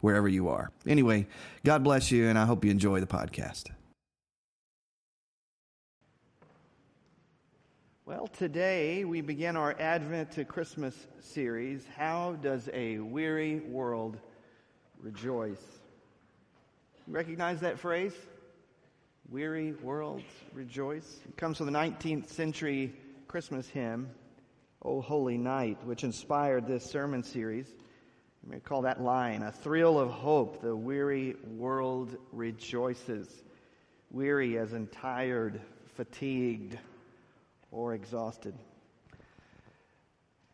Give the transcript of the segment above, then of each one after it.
wherever you are. Anyway, God bless you, and I hope you enjoy the podcast. Well, today we begin our Advent to Christmas series, How Does a Weary World Rejoice? Recognize that phrase? Weary world rejoice. It comes from the 19th century Christmas hymn, O Holy Night, which inspired this sermon series. We call that line, a thrill of hope, the weary world rejoices. Weary as in tired, fatigued, or exhausted.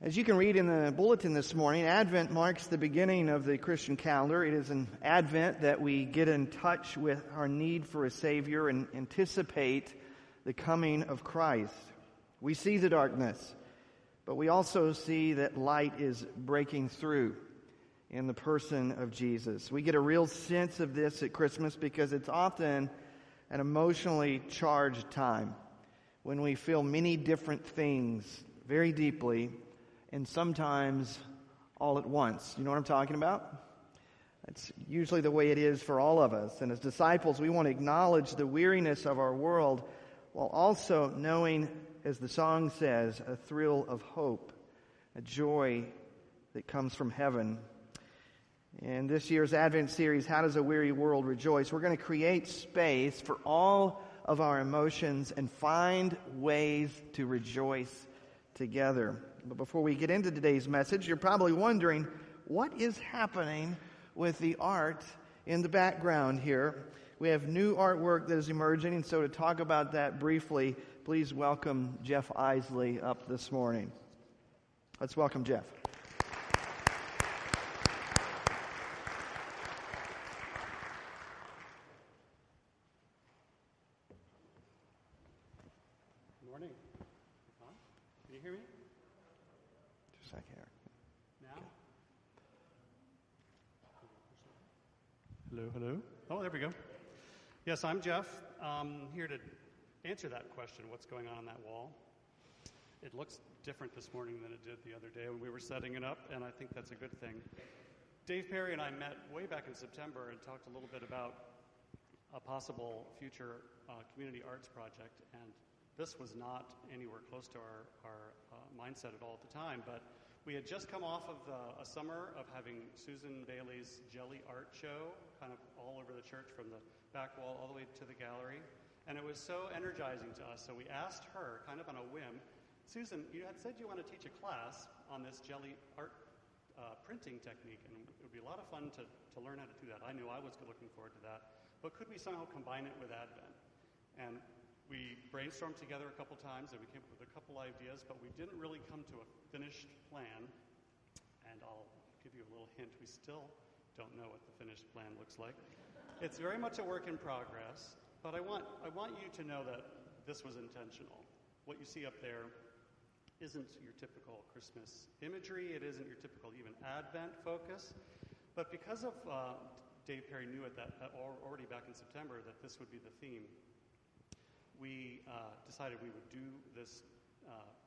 As you can read in the bulletin this morning, Advent marks the beginning of the Christian calendar. It is an Advent that we get in touch with our need for a Savior and anticipate the coming of Christ. We see the darkness, but we also see that light is breaking through in the person of Jesus. We get a real sense of this at Christmas because it's often an emotionally charged time when we feel many different things very deeply and sometimes all at once. You know what I'm talking about? That's usually the way it is for all of us. And as disciples, we want to acknowledge the weariness of our world while also knowing, as the song says, a thrill of hope, a joy that comes from heaven. In this year's Advent series, How Does a Weary World Rejoice?, we're going to create space for all of our emotions and find ways to rejoice together. But before we get into today's message, you're probably wondering, what is happening with the art in the background here? We have new artwork that is emerging, and so to talk about that briefly, please welcome Jeff Isley up this morning. Let's welcome Jeff. Hello. Oh, there we go. Yes, I'm Jeff. I'm here to answer that question, what's going on that wall. It looks different this morning than it did the other day when we were setting it up, and I think that's a good thing. Dave Perry and I met way back in September and talked a little bit about a possible future community arts project, and this was not anywhere close to our mindset at all at the time, but we had just come off of a summer of having Susan Bailey's Jelly Art show kind of all over the church from the back wall all the way to the gallery. And it was so energizing to us. So we asked her kind of on a whim, Susan, you had said you want to teach a class on this jelly art printing technique. And it would be a lot of fun to learn how to do that. I knew I was looking forward to that. But could we somehow combine it with Advent? And we brainstormed together a couple times, and we came up with a couple ideas, but we didn't really come to a finished plan, and I'll give you a little hint. We still don't know what the finished plan looks like. It's very much a work in progress, but I want you to know that this was intentional. What you see up there isn't your typical Christmas imagery. It isn't your typical even Advent focus, but because of Dave Perry knew at that already back in September that this would be the theme, we decided we would do this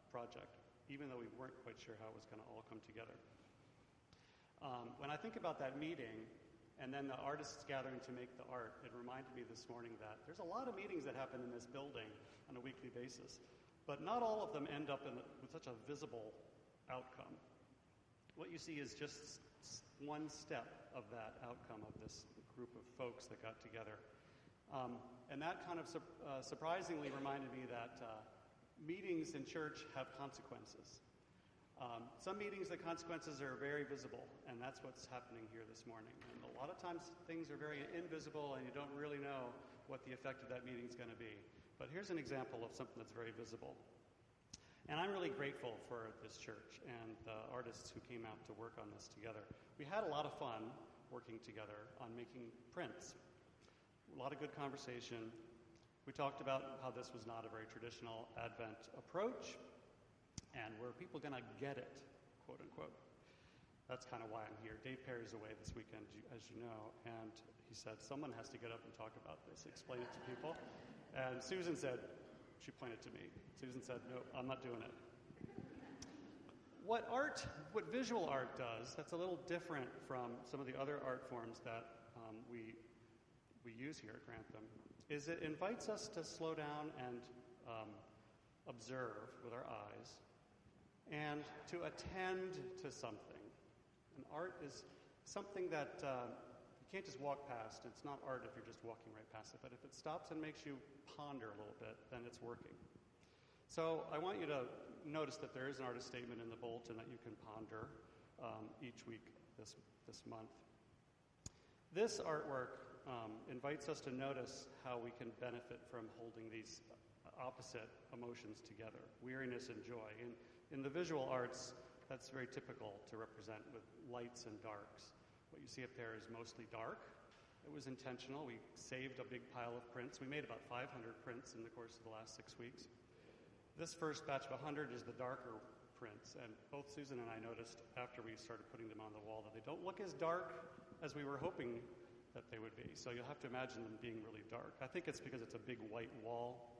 project, even though we weren't quite sure how it was going to all come together. When I think about that meeting, and then the artists gathering to make the art, it reminded me this morning that there's a lot of meetings that happen in this building on a weekly basis, but not all of them end up with such a visible outcome. What you see is just one step of that outcome of this group of folks that got together. And that kind of surprisingly reminded me that meetings in church have consequences. Some meetings, the consequences are very visible, and that's what's happening here this morning. And a lot of times things are very invisible, and you don't really know what the effect of that meeting is going to be. But here's an example of something that's very visible. And I'm really grateful for this church and the artists who came out to work on this together. We had a lot of fun working together on making prints. A lot of good conversation. We talked about how this was not a very traditional Advent approach, and were people going to get it, quote unquote. That's kind of why I'm here. Dave Perry's away this weekend, as you know, and he said, someone has to get up and talk about this, explain it to people. And Susan said, she pointed to me. Susan said, no, I'm not doing it. What visual art does, that's a little different from some of the other art forms that we use here at Grantham, is it invites us to slow down and observe with our eyes and to attend to something. And art is something that you can't just walk past. It's not art if you're just walking right past it. But if it stops and makes you ponder a little bit, then it's working. So I want you to notice that there is an artist statement in the bulletin that you can ponder each week this month. This artwork invites us to notice how we can benefit from holding these opposite emotions together, weariness and joy. In the visual arts, that's very typical to represent with lights and darks. What you see up there is mostly dark. It was intentional. We saved a big pile of prints. We made about 500 prints in the course of the last 6 weeks. This first batch of 100 is the darker prints, and both Susan and I noticed after we started putting them on the wall that they don't look as dark as we were hoping that they would be. So you'll have to imagine them being really dark. I think it's because it's a big white wall.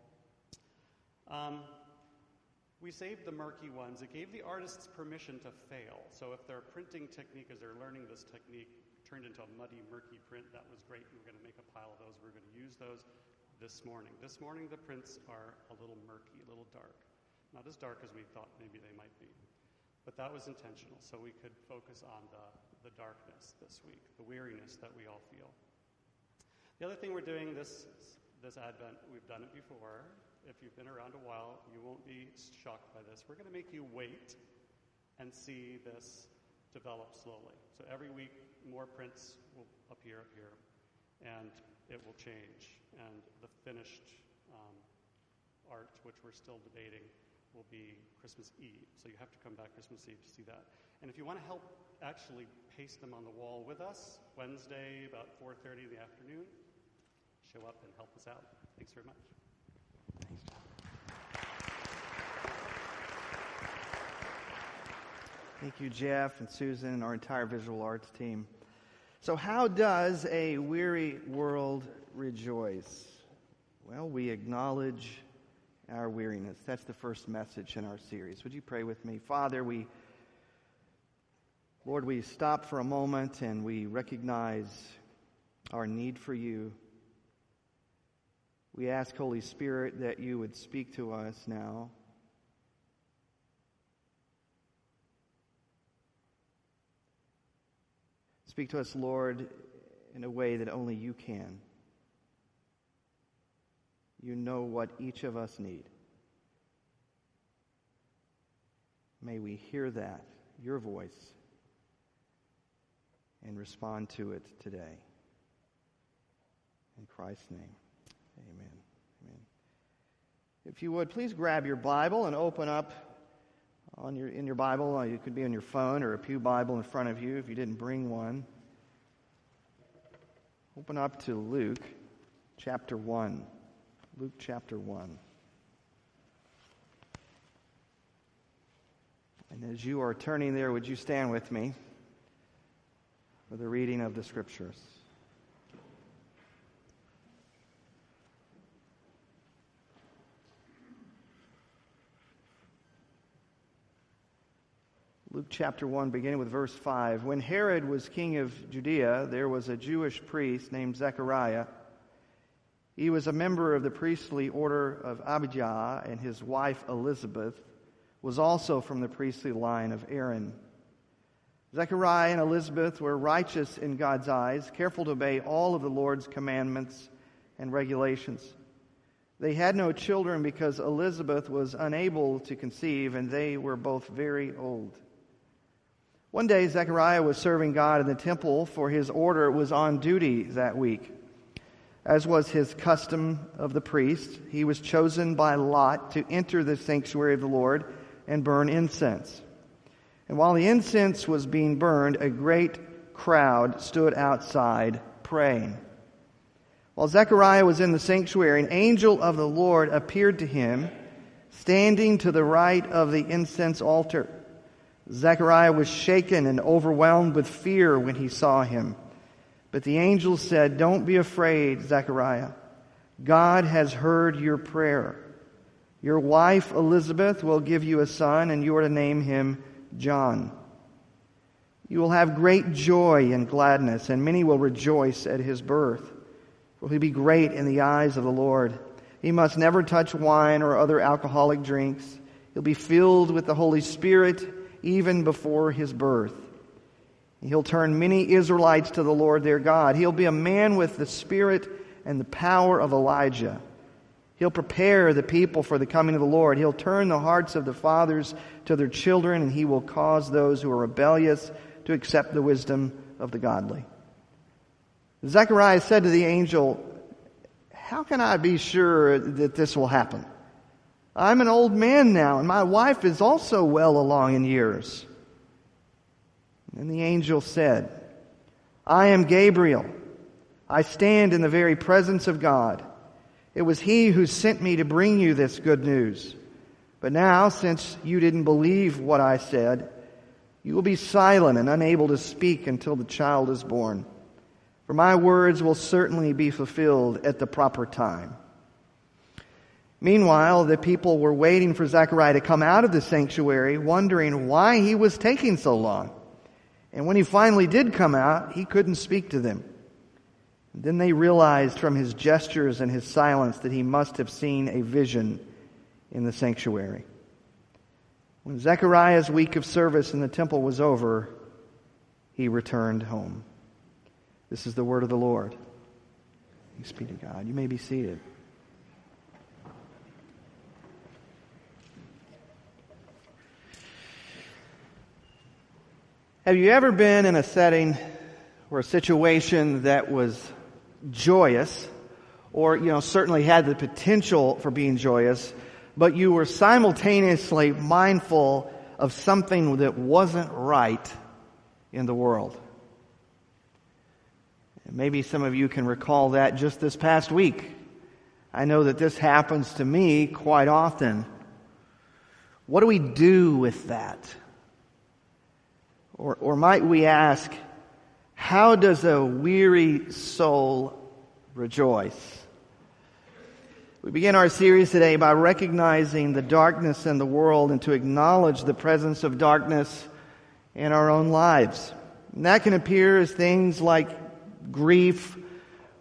We saved the murky ones. It gave the artists permission to fail. So if their printing technique, as they're learning this technique, turned into a muddy, murky print, that was great. We were going to make a pile of those. We were going to use those this morning. This morning, the prints are a little murky, a little dark. Not as dark as we thought maybe they might be. But that was intentional, so we could focus on the darkness this week, the weariness that we all feel. The other thing we're doing this Advent, we've done it before. If you've been around a while, you won't be shocked by this. We're going to make you wait and see this develop slowly. So every week, more prints will appear up here, and it will change. And the finished art, which we're still debating, will be Christmas Eve. So you have to come back Christmas Eve to see that. And if you want to help actually paste them on the wall with us, Wednesday about 4:30 in the afternoon, show up and help us out. Thanks very much. Thanks, John. Thank you, Jeff and Susan and our entire visual arts team. So how does a weary world rejoice? Well, we acknowledge our weariness. That's the first message in our series. Would you pray with me? Father, Lord, we stop for a moment and we recognize our need for you. We ask, Holy Spirit, that you would speak to us now. Speak to us, Lord, in a way that only you can. You know what each of us need. May we hear that, your voice, and respond to it today. In Christ's name, amen. Amen. If you would, please grab your Bible and open up in your Bible. It could be on your phone or a pew Bible in front of you if you didn't bring one. Open up to Luke chapter 1. Luke chapter 1. And as you are turning there, would you stand with me for the reading of the Scriptures? Luke chapter 1, beginning with verse 5. When Herod was king of Judea, there was a Jewish priest named Zechariah. He was a member of the priestly order of Abijah, and his wife Elizabeth was also from the priestly line of Aaron. Zechariah and Elizabeth were righteous in God's eyes, careful to obey all of the Lord's commandments and regulations. They had no children because Elizabeth was unable to conceive, and they were both very old. One day, Zechariah was serving God in the temple, for his order was on duty that week. As was his custom of the priest, he was chosen by lot to enter the sanctuary of the Lord and burn incense. And while the incense was being burned, a great crowd stood outside praying. While Zechariah was in the sanctuary, an angel of the Lord appeared to him, standing to the right of the incense altar. Zechariah was shaken and overwhelmed with fear when he saw him. But the angel said, "Don't be afraid, Zechariah. God has heard your prayer. Your wife Elizabeth will give you a son, and you are to name him John. You will have great joy and gladness, and many will rejoice at his birth. For he'll be great in the eyes of the Lord. He must never touch wine or other alcoholic drinks. He'll be filled with the Holy Spirit even before his birth. He'll turn many Israelites to the Lord their God. He'll be a man with the spirit and the power of Elijah. He'll prepare the people for the coming of the Lord. He'll turn the hearts of the fathers to their children, and he will cause those who are rebellious to accept the wisdom of the godly." Zechariah said to the angel, "How can I be sure that this will happen? I'm an old man now, and my wife is also well along in years." And the angel said, "I am Gabriel. I stand in the very presence of God. It was he who sent me to bring you this good news. But now, since you didn't believe what I said, you will be silent and unable to speak until the child is born. For my words will certainly be fulfilled at the proper time." Meanwhile, the people were waiting for Zechariah to come out of the sanctuary, wondering why he was taking so long. And when he finally did come out, he couldn't speak to them. Then they realized from his gestures and his silence that he must have seen a vision in the sanctuary. When Zechariah's week of service in the temple was over, he returned home. This is the word of the Lord. Thanks be to God. You may be seated. Have you ever been in a setting or a situation that was joyous, or, certainly had the potential for being joyous, but you were simultaneously mindful of something that wasn't right in the world? And maybe some of you can recall that just this past week. I know that this happens to me quite often. What do we do with that? Or might we ask, how does a weary soul rejoice? We begin our series today by recognizing the darkness in the world and to acknowledge the presence of darkness in our own lives. And that can appear as things like grief,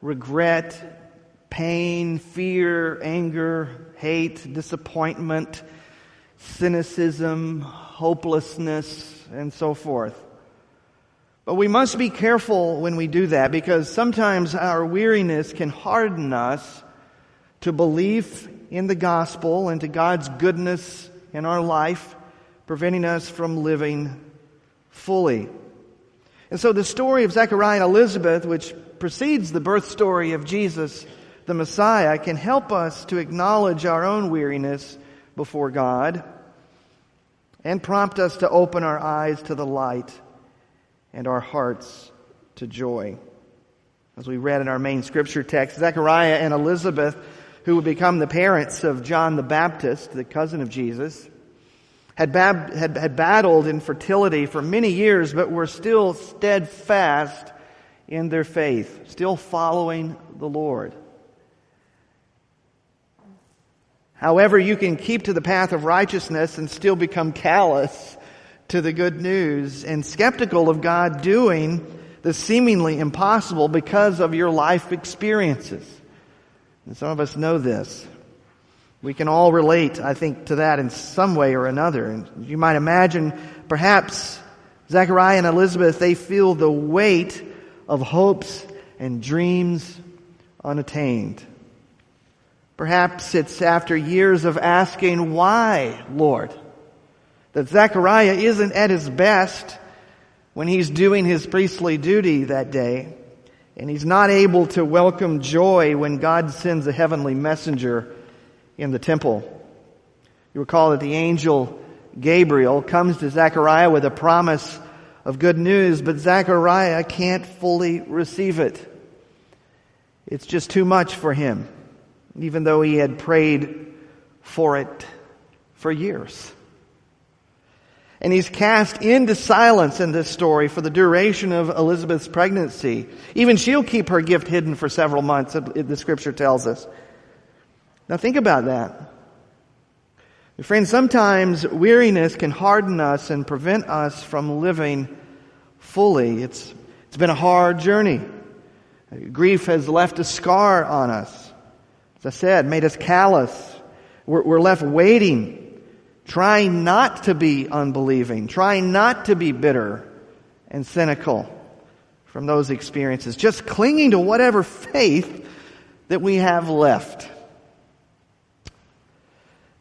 regret, pain, fear, anger, hate, disappointment, cynicism, hopelessness, and so forth. But we must be careful when we do that, because sometimes our weariness can harden us to belief in the gospel and to God's goodness in our life, preventing us from living fully. And so the story of Zechariah and Elizabeth, which precedes the birth story of Jesus, the Messiah, can help us to acknowledge our own weariness before God and prompt us to open our eyes to the light and our hearts to joy. As we read in our main scripture text, Zechariah and Elizabeth, who would become the parents of John the Baptist, the cousin of Jesus, had battled infertility for many years, but were still steadfast in their faith, still following the Lord. However, you can keep to the path of righteousness and still become callous to the good news and skeptical of God doing the seemingly impossible because of your life experiences. And some of us know this. We can all relate, I think, to that in some way or another. And you might imagine, perhaps, Zechariah and Elizabeth, they feel the weight of hopes and dreams unattained. Perhaps it's after years of asking, "Why, Lord?" that Zechariah isn't at his best when he's doing his priestly duty that day, and he's not able to welcome joy when God sends a heavenly messenger in the temple. You recall that the angel Gabriel comes to Zechariah with a promise of good news, but Zechariah can't fully receive it. It's just too much for him, even though he had prayed for it for years. And he's cast into silence in this story for the duration of Elizabeth's pregnancy. Even she'll keep her gift hidden for several months, the scripture tells us. Now think about that. Friends, sometimes weariness can harden us and prevent us from living fully. It's been a hard journey. Grief has left a scar on us. As I said, made us callous. We're left waiting, trying not to be unbelieving, trying not to be bitter and cynical from those experiences, just clinging to whatever faith that we have left.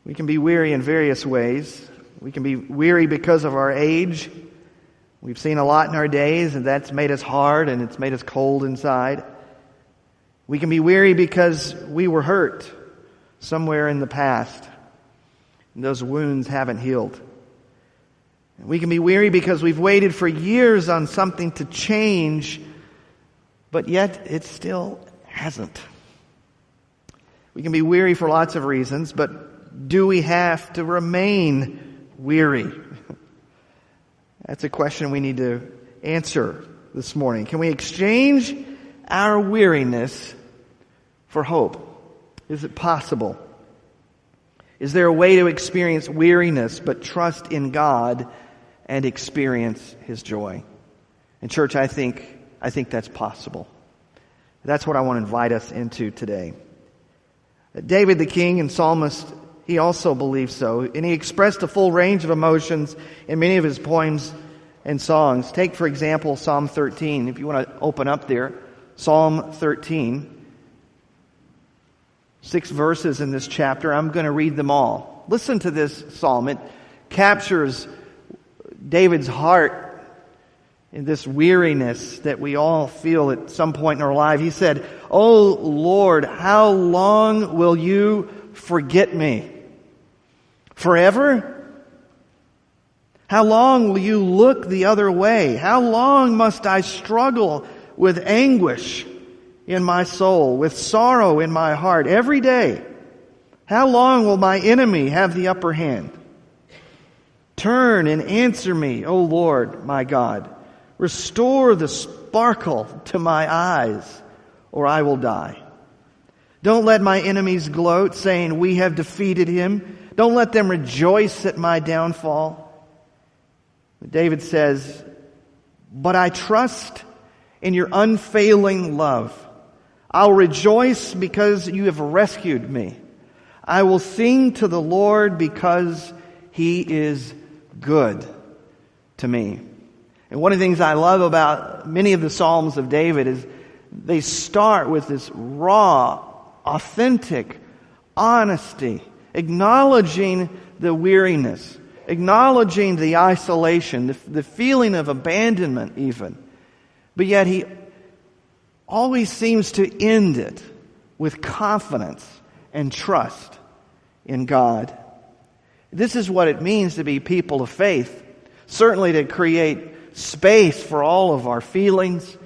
We can be weary in various ways. We can be weary because of our age. We've seen a lot in our days, and that's made us hard, and it's made us cold inside. We can be weary because we were hurt somewhere in the past, and those wounds haven't healed. We can be weary because we've waited for years on something to change, but yet it still hasn't. We can be weary for lots of reasons, but do we have to remain weary? That's a question we need to answer this morning. Can we exchange our weariness for hope? Is it possible? Is there a way to experience weariness but trust in God and experience His joy? And church, I think that's possible. That's what I want to invite us into today. David the king and psalmist, he also believed so, and he expressed a full range of emotions in many of his poems and songs. Take, for example, Psalm 13. If you want to open up there, Psalm 13. 6 verses in this chapter. I'm going to read them all. Listen to this psalm. It captures David's heart in this weariness that we all feel at some point in our life. He said, "O Lord, how long will you forget me? Forever? How long will you look the other way? How long must I struggle with anguish in my soul, with sorrow in my heart every day? How long will my enemy have the upper hand? Turn and answer me, O Lord, my God. Restore the sparkle to my eyes, or I will die. Don't let my enemies gloat, saying, 'We have defeated him.' Don't let them rejoice at my downfall." David says, "But I trust in your unfailing love. I'll rejoice because you have rescued me. I will sing to the Lord because he is good to me." And one of the things I love about many of the Psalms of David is they start with this raw, authentic honesty, acknowledging the weariness, acknowledging the isolation, the feeling of abandonment even. But yet he always seems to end it with confidence and trust in God. This is what it means to be people of faith, certainly to create space for all of our feelings,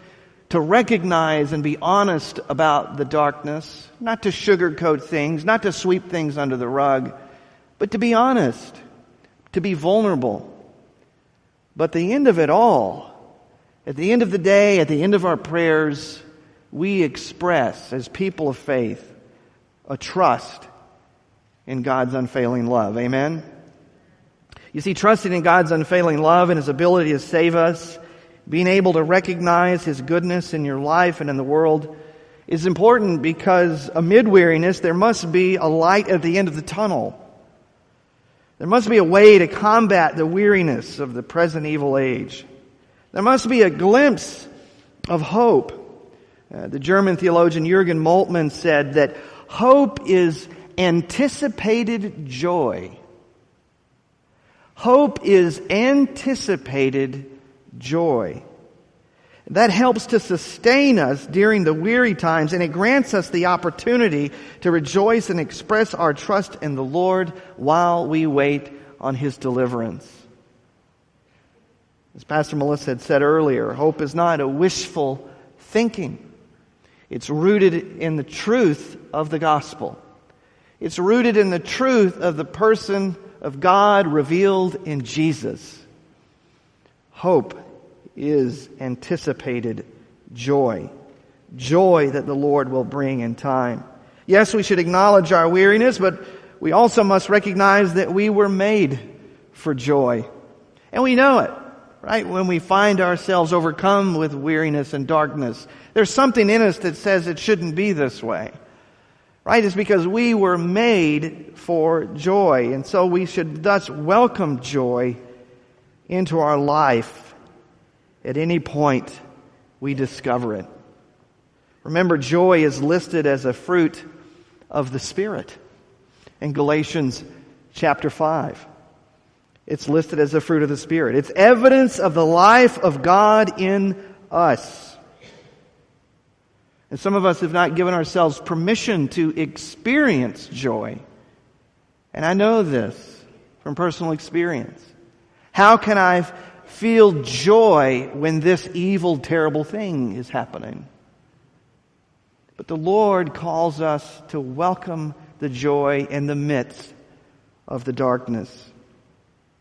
to recognize and be honest about the darkness, not to sugarcoat things, not to sweep things under the rug, but to be honest, to be vulnerable. But the end of it all, at the end of the day, at the end of our prayers, we express as people of faith a trust in God's unfailing love. Amen? You see, trusting in God's unfailing love and His ability to save us, being able to recognize His goodness in your life and in the world is important because amid weariness, there must be a light at the end of the tunnel. There must be a way to combat the weariness of the present evil age. There must be a glimpse of hope. The German theologian Jürgen Moltmann said that hope is anticipated joy. Hope is anticipated joy. That helps to sustain us during the weary times, and it grants us the opportunity to rejoice and express our trust in the Lord while we wait on his deliverance. As Pastor Melissa had said earlier, hope is not a wishful thinking. It's rooted in the truth of the gospel. It's rooted in the truth of the person of God revealed in Jesus. Hope is anticipated joy. Joy that the Lord will bring in time. Yes, we should acknowledge our weariness, but we also must recognize that we were made for joy. And we know it, right? When we find ourselves overcome with weariness and darkness, there's something in us that says it shouldn't be this way, right? It's because we were made for joy. And so we should thus welcome joy into our life at any point we discover it. Remember, joy is listed as a fruit of the Spirit in Galatians chapter 5. It's listed as a fruit of the Spirit. It's evidence of the life of God in us. And some of us have not given ourselves permission to experience joy. And I know this from personal experience. How can I feel joy when this evil, terrible thing is happening? But the Lord calls us to welcome the joy in the midst of the darkness.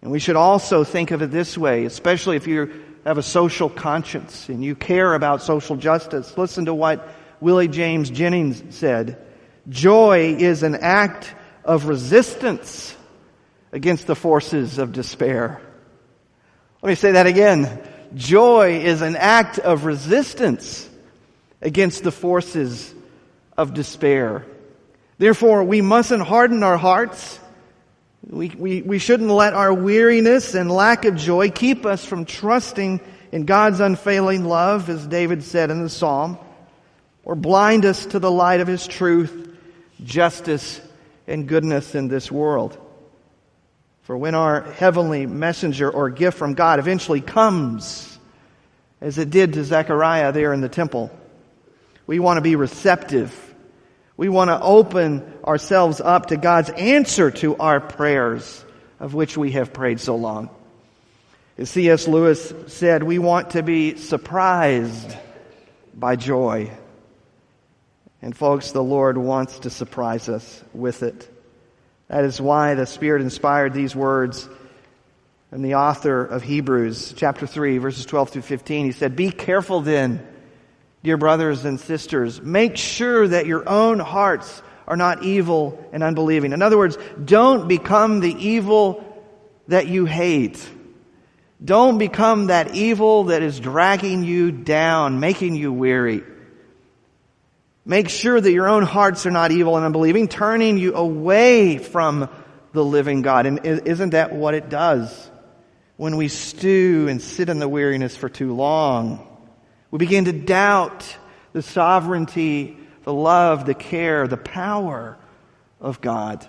And we should also think of it this way, especially if you have a social conscience and you care about social justice. Listen to what Willie James Jennings said. Joy is an act of resistance against the forces of despair. Let me say that again. Joy is an act of resistance against the forces of despair. Therefore, we mustn't harden our hearts. We shouldn't let our weariness and lack of joy keep us from trusting in God's unfailing love, as David said in the Psalm, or blind us to the light of His truth, justice, and goodness in this world. For when our heavenly messenger or gift from God eventually comes, as it did to Zechariah there in the temple, we want to be receptive. We want to open ourselves up to God's answer to our prayers, of which we have prayed so long. As C.S. Lewis said, we want to be surprised by joy. And folks, the Lord wants to surprise us with it. That is why the Spirit inspired these words. And the author of Hebrews chapter 3, verses 12 through 15, he said, be careful then, dear brothers and sisters, make sure that your own hearts are not evil and unbelieving. In other words, don't become the evil that you hate. Don't become that evil that is dragging you down, making you weary. Make sure that your own hearts are not evil and unbelieving, turning you away from the living God. And isn't that what it does when we stew and sit in the weariness for too long? We begin to doubt the sovereignty, the love, the care, the power of God.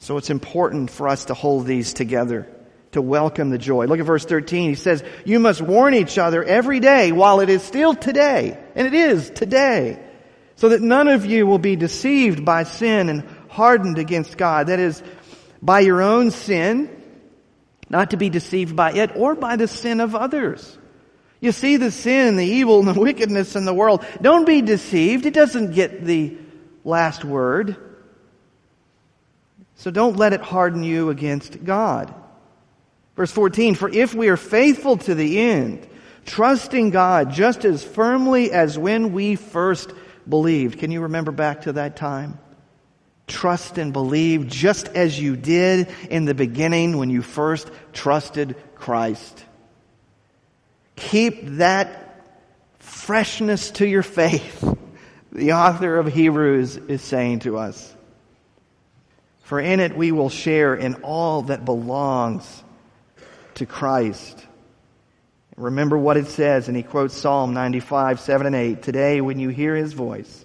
So it's important for us to hold these together, to welcome the joy. Look at verse 13. He says, you must warn each other every day while it is still today. And it is today. So that none of you will be deceived by sin and hardened against God. That is, by your own sin, not to be deceived by it or by the sin of others. You see the sin, the evil, and the wickedness in the world. Don't be deceived. It doesn't get the last word. So don't let it harden you against God. Verse 14, for if we are faithful to the end, trusting God just as firmly as when we first believed. Can you remember back to that time? Trust and believe just as you did in the beginning when you first trusted Christ. Keep that freshness to your faith, the author of Hebrews is saying to us. For in it we will share in all that belongs to Christ. Remember what it says, and he quotes Psalm 95, 7 and 8. Today, when you hear his voice,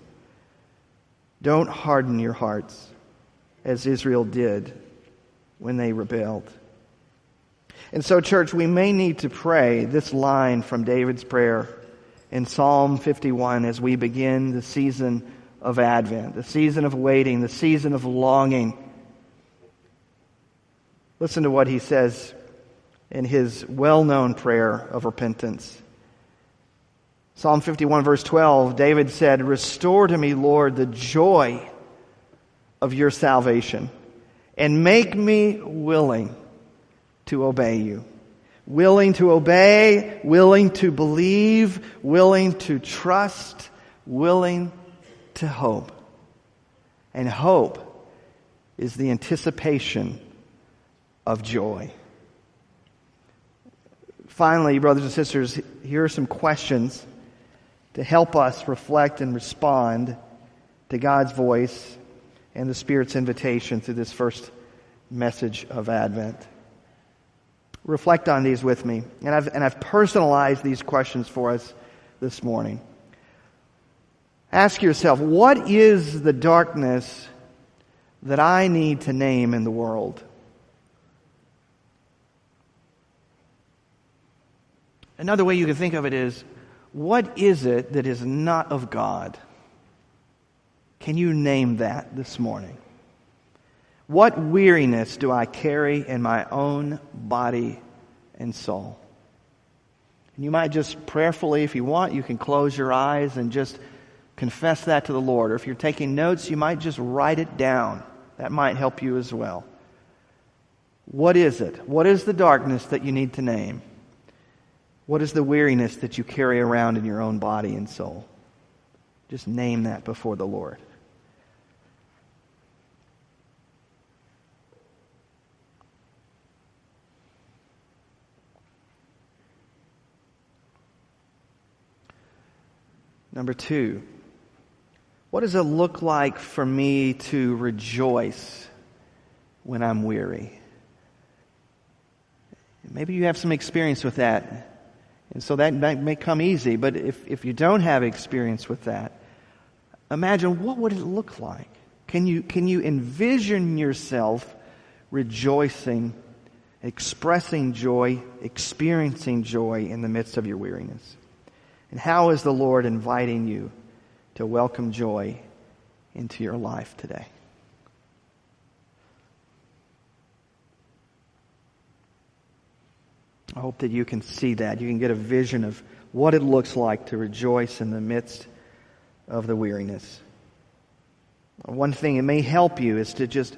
don't harden your hearts as Israel did when they rebelled. And so, church, we may need to pray this line from David's prayer in Psalm 51 as we begin the season of Advent, the season of waiting, the season of longing. Listen to what he says in his well-known prayer of repentance. Psalm 51, verse 12, David said, "Restore to me, Lord, the joy of your salvation, and make me willing to obey you." Willing to obey, willing to believe, willing to trust, willing to hope. And hope is the anticipation of joy. Finally, brothers and sisters, here are some questions to help us reflect and respond to God's voice and the Spirit's invitation through this first message of Advent. Reflect on these with me. And I've personalized these questions for us this morning. Ask yourself, what is the darkness that I need to name in the world? Another way you can think of it is, what is it that is not of God? Can you name that this morning? What weariness do I carry in my own body and soul? And you might just prayerfully, if you want, you can close your eyes and just confess that to the Lord. Or if you're taking notes, you might just write it down. That might help you as well. What is it? What is the darkness that you need to name? What is the weariness that you carry around in your own body and soul? Just name that before the Lord. Number two, what does it look like for me to rejoice when I'm weary? Maybe you have some experience with that. And so that may come easy, but if you don't have experience with that, imagine what would it look like? Can you envision yourself rejoicing, expressing joy, experiencing joy in the midst of your weariness? And how is the Lord inviting you to welcome joy into your life today? I hope that you can see that. You can get a vision of what it looks like to rejoice in the midst of the weariness. One thing that may help you is to just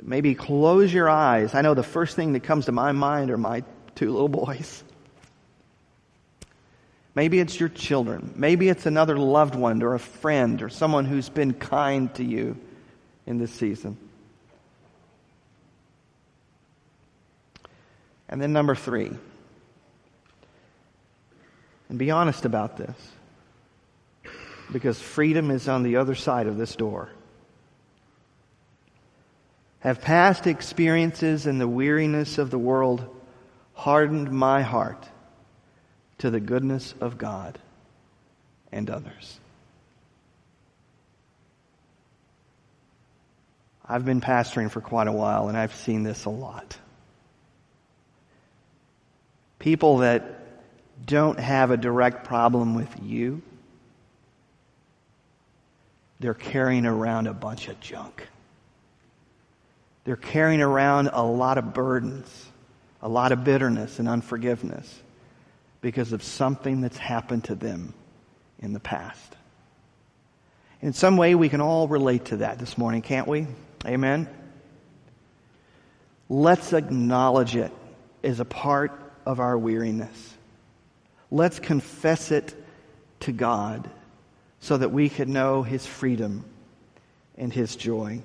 maybe close your eyes. I know the first thing that comes to my mind are my two little boys. Maybe it's your children. Maybe it's another loved one or a friend or someone who's been kind to you in this season. And then number three, and be honest about this, because freedom is on the other side of this door. Have past experiences and the weariness of the world hardened my heart to the goodness of God and others? I've been pastoring for quite a while, and I've seen this a lot. People that don't have a direct problem with you, they're carrying around a bunch of junk. They're carrying around a lot of burdens, a lot of bitterness and unforgiveness because of something that's happened to them in the past. In some way, we can all relate to that this morning, can't we? Amen? Let's acknowledge it as a part of our weariness. Let's confess it to God so that we can know His freedom and His joy.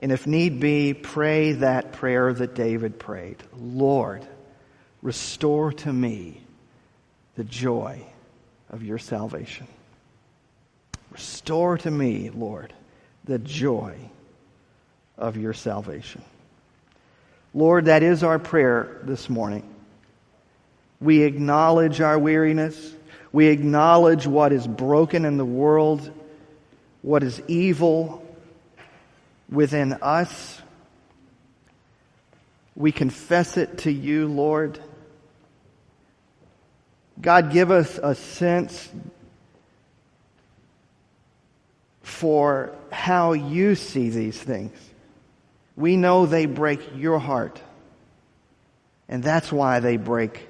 And if need be, pray that prayer that David prayed. Lord, restore to me the joy of your salvation. Restore to me, Lord, the joy of your salvation. Lord, that is our prayer this morning. We acknowledge our weariness. We acknowledge what is broken in the world, what is evil within us. We confess it to you, Lord. God, give us a sense for how you see these things. We know they break your heart, and that's why they break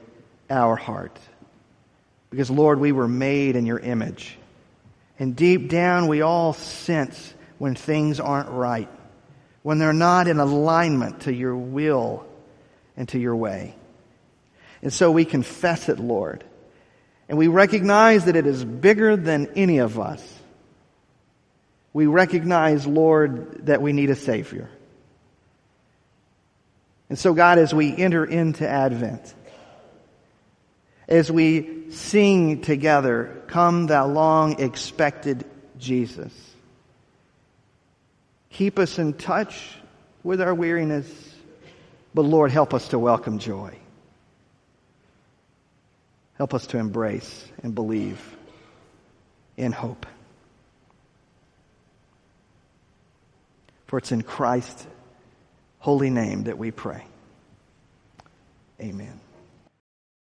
our heart. Because, Lord, we were made in your image. And deep down, we all sense when things aren't right, when they're not in alignment to your will and to your way. And so we confess it, Lord. And we recognize that it is bigger than any of us. We recognize, Lord, that we need a Savior. And so, God, as we enter into Advent, as we sing together, "Come thou long expected Jesus," keep us in touch with our weariness, but Lord, help us to welcome joy. Help us to embrace and believe in hope. For it's in Christ's holy name that we pray. Amen.